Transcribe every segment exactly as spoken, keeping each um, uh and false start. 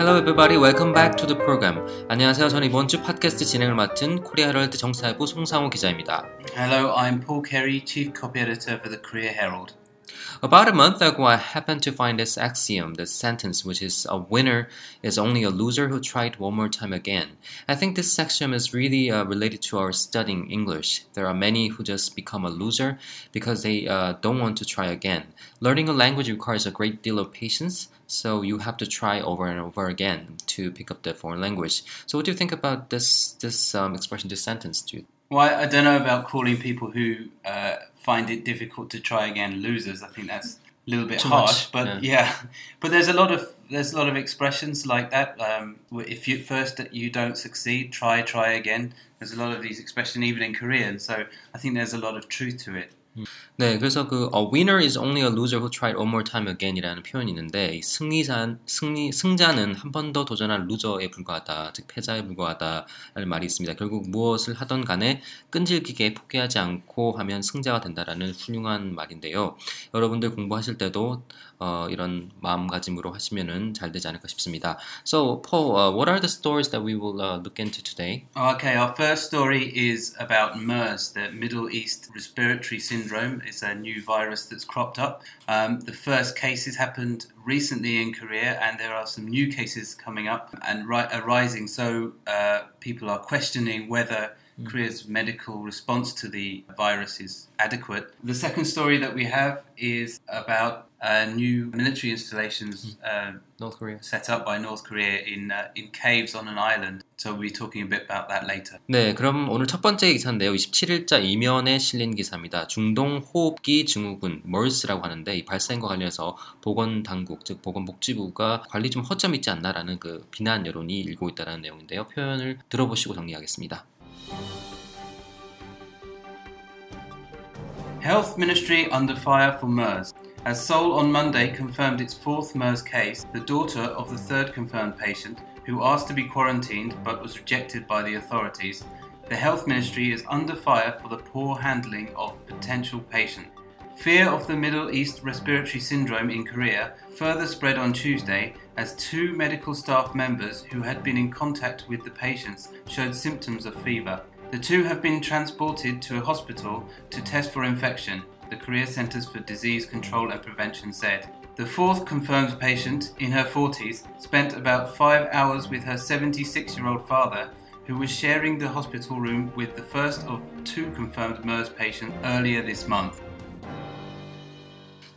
Hello everybody, welcome back to the program. 안녕하세요. 저는 이번 주 팟캐스트 진행을 맡은 코리아 헤럴드 정사회부 송상호 기자입니다. Hello, I'm Paul Carey, Chief Copy Editor for the Korea Herald. About a month ago, I happened to find this axiom, this sentence, which is a winner is only a loser who tried one more time again. I think this axiom is really uh, related to our studying English. There are many who just become a loser because they uh, don't want to try again. Learning a language requires a great deal of patience, so you have to try over and over again to pick up the foreign language. So what do you think about this, this um, expression, this sentence, dude? Well, I don't know about calling people who uh, find it difficult to try again losers. I think that's a little bit Too harsh, much. but yeah. yeah. But there's a lot of there's a lot of expressions like that. Um, if you first you don't succeed, try try again. There's a lot of these expressions even in Korean. So I think there's a lot of truth to it. 네, 그래서 그 a winner is only a loser who tried one more time again이라는 표현이 있는데 승리자 승리 승자는 한 번 더 도전한 루저에 불과하다, 즉 패자에 불과하다라는 말이 있습니다. 결국 무엇을 하던 간에 끈질기게 포기하지 않고 하면 승자가 된다라는 훌륭한 말인데요. 여러분들 공부하실 때도 어, 이런 마음가짐으로 하시면은 잘 되지 않을까 싶습니다. So, Paul, uh, what are the stories that we will uh, look into today? Okay, our first story is about MERS, the Middle East Respiratory Syndrome. It's a new virus that's cropped up. Um, the first cases happened recently in Korea, and there are some new cases coming up and ri- arising. So uh, people are questioning whether mm. Korea's medical response to the virus is adequate. The second story that we have is about uh, new military installations mm. uh, North Korea. set up by North Korea in uh, in caves on an island. So we'll be talking a bit about that later. 네, 그럼 오늘 첫 번째 기사인데요. 이십칠일자 이면에 실린 기사입니다. 중동 호흡기 증후군 MERS라고 하는데 이 발생과 관련해서 보건 당국, 즉 보건복지부가 관리 좀 허점이 있지 않나라는 그 비난 여론이 일고 있다는 내용인데요. 표현을 들어보시고 정리하겠습니다. Health Ministry under fire for MERS. As Seoul on Monday confirmed its fourth MERS case, the daughter of the third confirmed patient, who asked to be quarantined but was rejected by the authorities, the Health Ministry is under fire for the poor handling of potential patients. Fear of the Middle East Respiratory Syndrome in Korea further spread on Tuesday as two medical staff members who had been in contact with the patients showed symptoms of fever. The two have been transported to a hospital to test for infection, the Korea Centers for Disease Control and Prevention said. The fourth confirmed patient, in her forties, spent about five hours with her seventy-six-year-old father, who was sharing the hospital room with the first of two confirmed MERS patients earlier this month.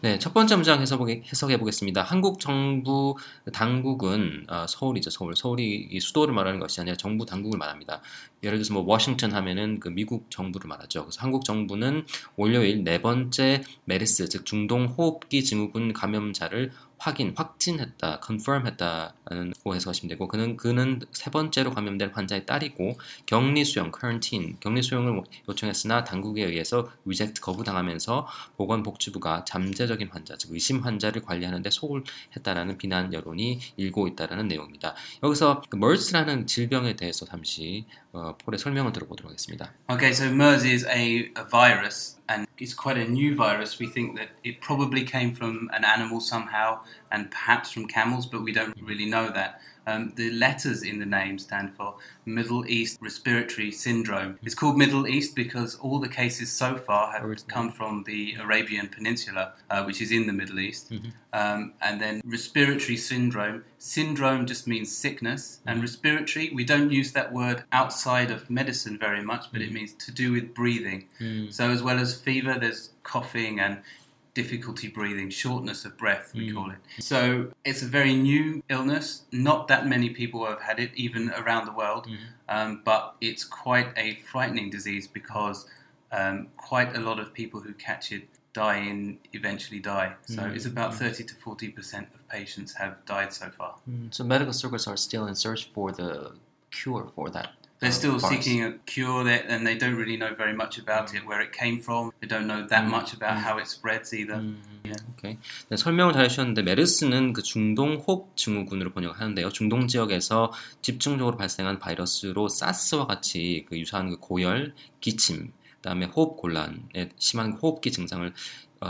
네, 첫 번째 문장 해석해 보겠습니다. 한국 정부 당국은 어, 서울이죠, 서울. 서울이 이 수도를 말하는 것이 아니라 정부 당국을 말합니다. 예를 들어서 뭐 워싱턴 하면은 그 미국 정부를 말하죠. 그래서 한국 정부는 월요일 네 번째 메르스, 즉 중동 호흡기 증후군 감염자를 확인, 확진했다, confirm했다라고 해석하시면 되고, 그는 그는 세 번째로 감염된 환자의 딸이고 격리 수용, quarantine, 격리 수용을 요청했으나 당국에 의해서 reject 거부당하면서 보건복지부가 잠재적인 환자, 즉 의심 환자를 관리하는데 소홀했다라는 비난 여론이 일고 있다라는 내용입니다. 여기서 그 MERS라는 질병에 대해서 잠시 어, 폴의 설명을 들어보도록 하겠습니다. Okay, so MERS is a, a virus. And it's quite a new virus. We think that it probably came from an animal somehow and perhaps from camels, but we don't really know that. Um, the letters in the name stand for Middle East Respiratory Syndrome. It's called Middle East because all the cases so far have come from the Arabian Peninsula, uh, which is in the Middle East. Mm-hmm. Um, and then respiratory syndrome. Syndrome just means sickness. Mm-hmm. And respiratory, we don't use that word outside of medicine very much, but mm-hmm. it means to do with breathing. Mm-hmm. So as well as fever, there's coughing and difficulty breathing, shortness of breath, we mm. call it. So it's a very new illness. Not that many people have had it, even around the world, mm. um, but it's quite a frightening disease because um, quite a lot of people who catch it die and eventually die. So mm. it's about thirty to forty percent of patients have died so far. Mm. So medical circles are still in search for the cure for that. They're still seeking a cure, and they don't really know very much about it, where it came from. They don't know that much about how it spreads either. Yeah. Okay. 네, 설명을 잘 해주셨는데 메르스는 그 중동 호흡 증후군으로 번역하는데요. 중동 지역에서 집중적으로 발생한 바이러스로 사스와 같이 그 유사한 그 고열, 기침, 그다음에 호흡 곤란에 심한 호흡기 증상을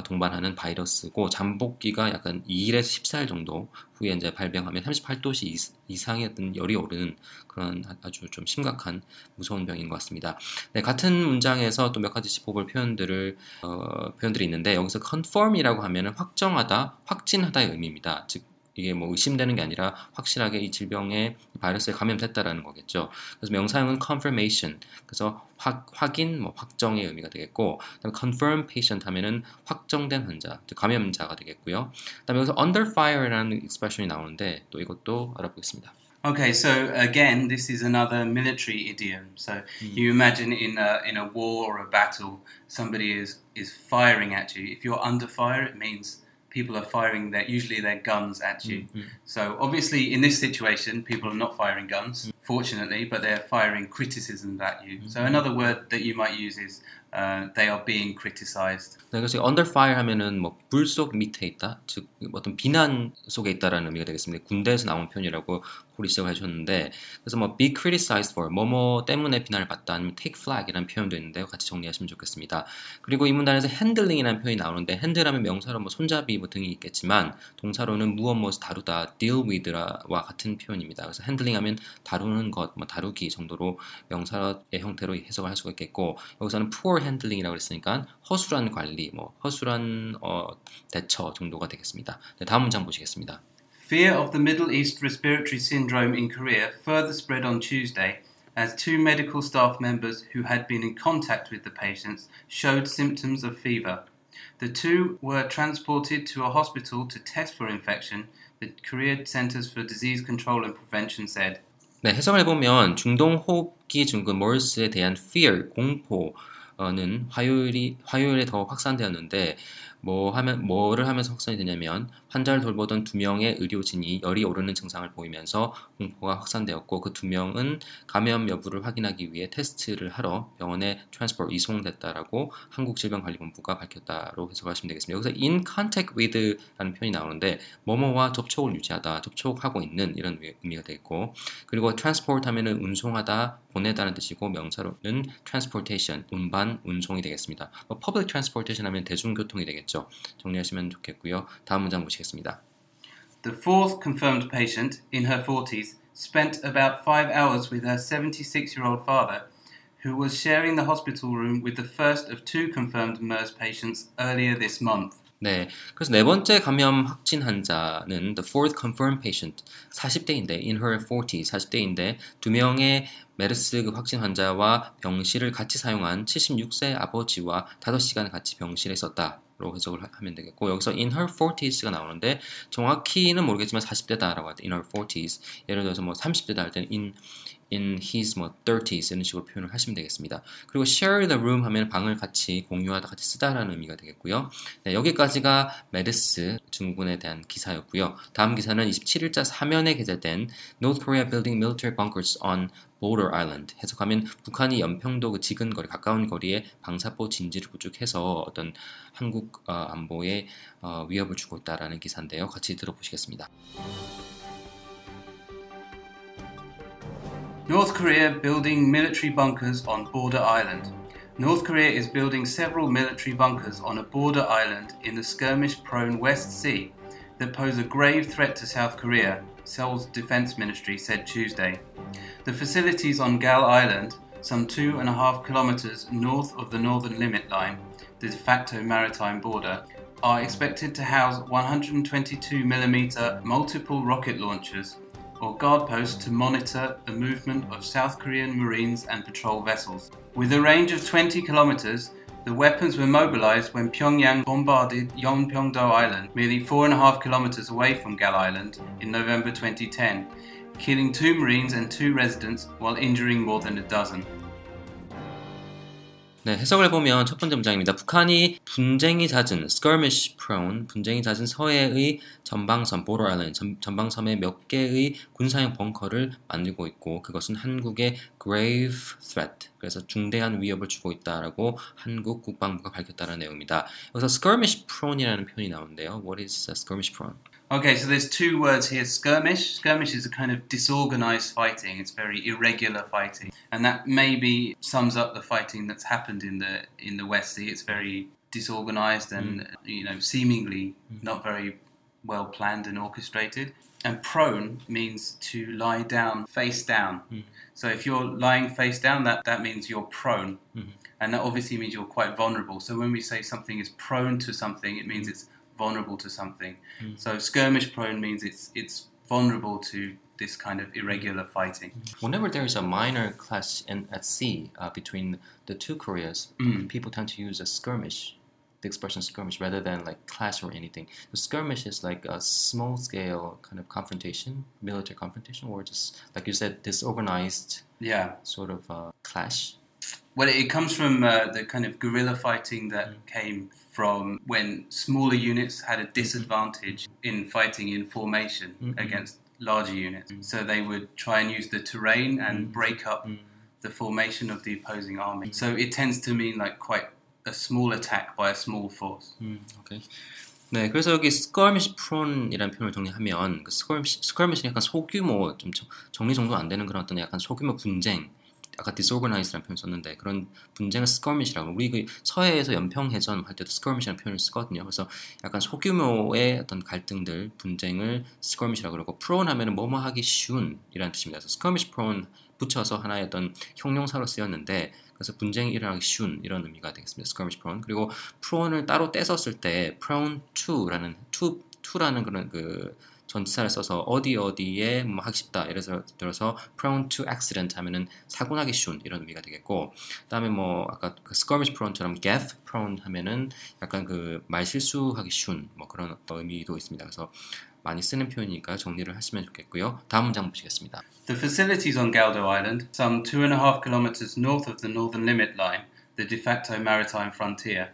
동반하는 바이러스고, 잠복기가 약간 이일에서 십사일 정도 후에 이제 발병하면 삼십팔 도씨 이상의 어떤 열이 오르는 그런 아주 좀 심각한 무서운 병인 것 같습니다. 네, 같은 문장에서 또 몇 가지 짚어볼 표현들을, 어, 표현들이 있는데, 여기서 confirm이라고 하면은 확정하다, 확진하다의 의미입니다. 즉, 이게 뭐 의심되는 게 아니라 확실하게 이 질병에 바이러스에 감염됐다라는 거겠죠. 그래서 명사형은 confirmation, 그래서 확, 확인, 뭐 확정의 의미가 되겠고, 그다음에 confirm patient 하면은 확정된 환자, 감염자가 되겠고요. 그다음에 여기서 under fire라는 expression이 나오는데 또 이것도 알아보겠습니다. Okay, so again, this is another military idiom. So mm. you imagine in a, in a war or a battle, somebody is is firing at you. If you're under fire, it means people are firing their, usually their guns at you. Mm-hmm. So obviously in this situation, people are not firing guns, mm-hmm. fortunately, but they're firing criticisms at you. Mm-hmm. So another word that you might use is uh, they are being criticized. 네, 그래서 under fire 하면은 뭐 불 속 밑에 있다, 즉 어떤 비난 속에 있다라는 의미가 되겠습니다. 군대에서 나온 표현이라고 고리시작을 해주셨는데, 그래서 뭐 be criticized for, 뭐뭐 때문에 비난을 받다, 아니면 take flag이라는 표현도 있는데요. 같이 정리하시면 좋겠습니다. 그리고 이 문단에서 handling이라는 표현이 나오는데, handle하면 명사로 뭐 손잡이 뭐 등이 있겠지만, 동사로는 무엇 무엇 다루다, deal with와 같은 표현입니다. 그래서 handling하면 다루는 것, 뭐 다루기 정도로 명사의 형태로 해석을 할 수가 있겠고, 여기서는 poor handling이라고 했으니까 허술한 관리, 뭐 허술한 어, 대처 정도가 되겠습니다. 네, 다음 문장 보시겠습니다. Fear of the Middle East respiratory syndrome in Korea further spread on Tuesday as two medical staff members who had been in contact with the patients showed symptoms of fever. The two were transported to a hospital to test for infection, the Korea Centers for Disease Control and Prevention said. 네, 해석을 해보면 중동호흡기 증후군 MERS에 대한 fear, 공포, 는 화요일이 화요일에 더 확산되었는데, 뭐 하면 뭐를 하면서 확산이 되냐면, 환자를 돌보던 두 명의 의료진이 열이 오르는 증상을 보이면서 공포가 확산되었고, 그 두 명은 감염 여부를 확인하기 위해 테스트를 하러 병원에 트랜스포트 이송됐다라고 한국질병관리본부가 밝혔다로 해석하시면 되겠습니다. 여기서 in contact with라는 표현이 나오는데, 뭐뭐와 접촉을 유지하다, 접촉하고 있는 이런 의미가 되겠고, 그리고 transport 하면은 운송하다, 보내다는 뜻이고, 명사로는 transportation, 운반, 운송이 되겠습니다. public transportation 하면 대중교통이 되겠죠. 정리하시면 좋겠고요. 다음 문장 보시겠습니다. The fourth confirmed patient in her forties spent about five hours with her seventy-six-year-old father, who was sharing the hospital room with the first of two confirmed MERS patients earlier this month. 네, 그래서 네 번째 감염 확진 환자는 the fourth confirmed patient, 사십 대인데, in her forties, 사십 대인데, 두 명의 메르스 확진 환자와 병실을 같이 사용한 칠십육 세 아버지와 다섯 시간 같이 병실에 있었다. 로 해석을 하면 되겠고, 여기서 in her forties가 나오는데 정확히는 모르겠지만 사십 대다라고 하죠. in her forties. 예를 들어서 뭐 삼십 대다 할 때는 in in his 뭐 thirties 이런 식으로 표현을 하시면 되겠습니다. 그리고 share the room 하면 방을 같이 공유하다, 같이 쓰다라는 의미가 되겠고요. 네, 여기까지가 메르스 증후군에 대한 기사였고요. 다음 기사는 이십칠일자 사면에 게재된 North Korea building military bunkers on Border Island. 해석하면 북한이 연평도 그 지근 거리, 가까운 거리에 방사포 진지를 구축해서 어떤 한국 어, 안보에 어, 위협을 주고 있다라는 기사인데요. 같이 들어보시겠습니다. North Korea building military bunkers on Border Island. North Korea is building several military bunkers on a border island in the skirmish-prone West Sea that pose a grave threat to South Korea, Seoul's defense ministry said Tuesday. The facilities on Gal Island, some two and a half kilometers north of the Northern Limit Line, the de facto maritime border, are expected to house one hundred twenty-two millimeter multiple rocket launchers or guard posts to monitor the movement of South Korean Marines and patrol vessels. With a range of twenty kilometers, the weapons were mobilized when Pyongyang bombarded Yeonpyeongdo Island, merely four and a half kilometers away from Gal Island, in November twenty ten, killing two Marines and two residents while injuring more than a dozen. 네, 해석을 해보면 첫 번째 문장입니다. 북한이 분쟁이 잦은, skirmish prone, 분쟁이 잦은 서해의 전방섬, border island, 전, 전방섬에 몇 개의 군사형 벙커를 만들고 있고, 그것은 한국의 grave threat, 그래서 중대한 위협을 주고 있다라고 한국 국방부가 밝혔다는 내용입니다. 여기서 skirmish prone이라는 표현이 나오는데요. What is skirmish prone? Okay, so there's two words here, skirmish. Skirmish is a kind of disorganized fighting. It's very irregular fighting. And that maybe sums up the fighting that's happened in the in the West Sea. It's very disorganized and, mm. you know, seemingly mm. not very well planned and orchestrated. And prone means to lie down, face down. Mm. So if you're lying face down, that, that means you're prone. Mm-hmm. And that obviously means you're quite vulnerable. So when we say something is prone to something, it means it's vulnerable to something. Mm. So skirmish prone means it's it's vulnerable to this kind of irregular fighting. Whenever there is a minor clash in, at sea uh, between the two Koreas, mm. people tend to use a skirmish, the expression skirmish, rather than like clash or anything. The skirmish is like a small-scale kind of confrontation, military confrontation, or just, like you said, disorganized yeah. sort of uh, clash. Well, it comes from uh, the kind of guerrilla fighting that mm. came from when smaller units had a disadvantage in fighting in formation mm-hmm. against larger units. Mm-hmm. So they would try and use the terrain and mm-hmm. break up mm-hmm. the formation of the opposing army. Mm-hmm. So it tends to mean like quite a small attack by a small force. Mm, okay. 네, 그래서 여기 skirmish prone이라는 표현을 정리하면 그 skirmish, skirmish는 약간 소규모, 좀 정리정돈 안 되는 그런 어떤 약간 소규모 분쟁, 아까 disorganized라는 표현 썼는데 그런 분쟁을 skirmish라고. 우리 그 서해에서 연평해전 할 때도 skirmish라는 표현을 쓰거든요. 그래서 약간 소규모의 어떤 갈등들, 분쟁을 skirmish라고 그러고 prone 하면은 뭐뭐 하기 쉬운이라는 뜻입니다. 그래서 skirmish prone 붙여서 하나의 어떤 형용사로 쓰였는데 그래서 분쟁이 일어나기 쉬운 이런 의미가 되겠습니다. skirmish prone. 그리고 prone을 따로 떼었을 때 prone to라는 to to라는 그런 그 전치사를 써서 어디 어디에 뭐 하기 쉽다. 예를 들어서 prone to accident 하면은 사고 나기 쉬운 이런 의미가 되겠고, 그다음에 뭐 아까 그 skirmish prone처럼 gaffe prone 하면은 약간 그 말 실수하기 쉬운 뭐 그런 의미도 있습니다. 그래서 많이 쓰는 표현이니까 정리를 하시면 좋겠고요. 다음 문장 보시겠습니다. The facilities on Galdo Island, some two and a half kilometers north of the Northern Limit Line, the de facto maritime frontier,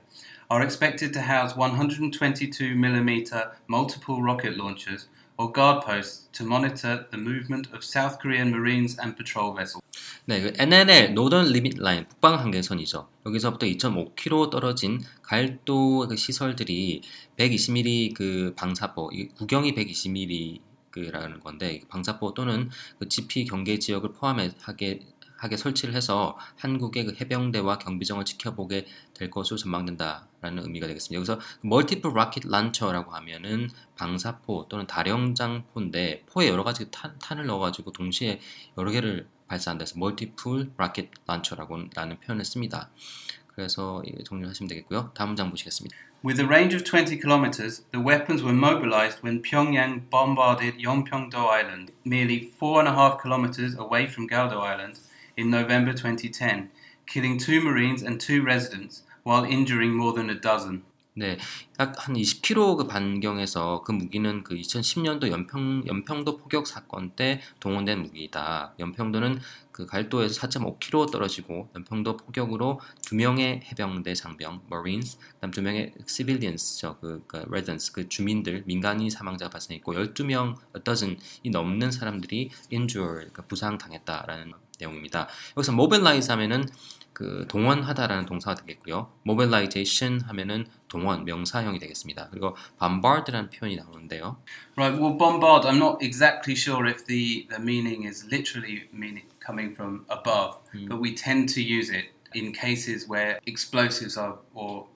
are expected to house one hundred twenty-two millimeter multiple rocket launchers or guard posts to monitor the movement of South Korean Marines and patrol vessels. 네, 그 엔엘엘, Northern Limit Line, 북방 한계선이죠. 여기서부터 이점오 킬로미터 떨어진 갈도 그 시설들이 백이십 밀리미터 그 방사포, 구경이 백이십 밀리미터라는 건데 방사포 또는 그 지피 경계 지역을 포함하게 하게 설치를 해서 한국의 그 해병대와 경비정을 지켜보게 될 것으로 전망된다라는 의미가 되겠습니다. 여기서 멀티플 로켓 런처라고 하면은 방사포 또는 다령장포인데 포에 여러 가지 탄, 탄을 넣어가지고 동시에 여러 개를 발사한다 해서 멀티플 로켓 런처라고라는 표현을 씁니다. 그래서 정리하시면 되겠고요. 다음 문장 보시겠습니다. With a range of twenty kilometers, the weapons were mobilized when Pyongyang bombarded Yeonpyeongdo Island, merely four and a half kilometers away from Galdo Island. In November twenty ten, killing two Marines and two residents while injuring more than a dozen. 네, 약 한 이십 킬로미터 그 반경에서 그 무기는 그 이천십 년도 연평 연평도 포격 사건 때 동원된 무기이다. 연평도는 그 갈도에서 사점오 킬로미터 떨어지고 연평도 포격으로 두 명의 해병대 장병 (Marines), 그다음 두 명의 civilians죠, 그, 그 residents, 그 주민들 민간인 사망자가 발생했고 십이 명 a dozen이 넘는 사람들이 injured, 그러니까 부상 당했다라는 내용입니다. 여기서 mobilize 하면은 그 동원하다라는 동사가 되겠고요. mobilization 하면은 동원 명사형이 되겠습니다. 그리고 bombard라는 표현이 나오는데요. Right, well, bombard. I'm not exactly sure if the, the meaning is literally meaning coming from above, 음. but we tend to use it in cases where explosives are, or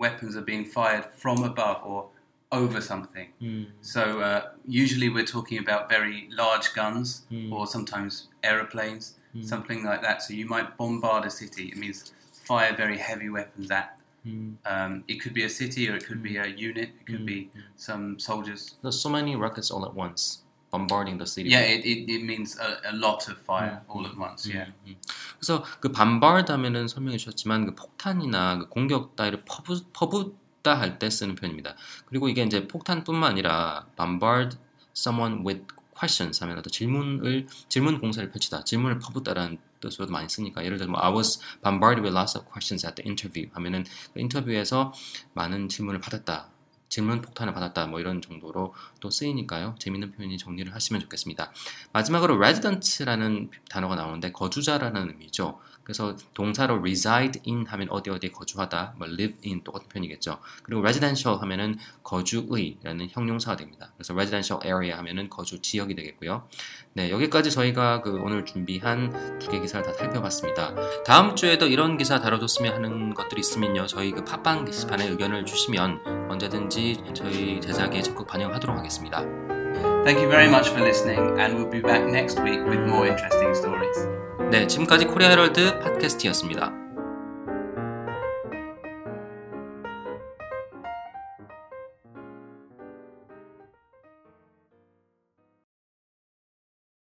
weapons are being fired from above or over something. Mm. So uh, usually we're talking about very large guns mm. or sometimes aeroplanes, mm. something like that. So you might bombard a city. It means fire very heavy weapons at. Mm. Um, it could be a city or it could mm. be a unit. It could mm. be some soldiers. There's so many rockets all at once bombarding the city. Yeah, it, it, it means a, a lot of fire mm. all at once. Mm. Yeah. Mm. 그래서 그 bombard 하면은 설명해 주셨지만 그 폭탄이나 그 공격 따위를 퍼부 퍼부 할 때 쓰는 표현입니다. 그리고 이게 이제 폭탄뿐만 아니라 bombard someone with questions 하면 어떤 질문을 질문 공세를 펼치다, 질문을 퍼붓다라는 뜻으로도 많이 쓰니까 예를 들면 I was bombarded with lots of questions at the interview 하면은 그 인터뷰에서 많은 질문을 받았다, 질문 폭탄을 받았다 뭐 이런 정도로 또 쓰이니까요. 재밌는 표현이 정리를 하시면 좋겠습니다. 마지막으로 residents라는 단어가 나오는데 거주자라는 의미죠. 그래서 동사로 reside in 하면 어디 어디 거주하다, 뭐 live in 똑같은 편이겠죠. 그리고 residential 하면은 거주의라는 형용사가 됩니다. 그래서 residential area 하면은 거주 지역이 되겠고요. 네, 여기까지 저희가 그 오늘 준비한 두 개 기사를 다 살펴봤습니다. 다음 주에도 이런 기사 다뤄줬으면 하는 것들이 있으면요, 저희 그 팟빵 게시판에 의견을 주시면 언제든지 저희 제작에 적극 반영하도록 하겠습니다. Thank you very much for listening, and we'll be back next week with more interesting stories. 네, 지금까지 코리아 헤럴드 팟캐스트였습니다.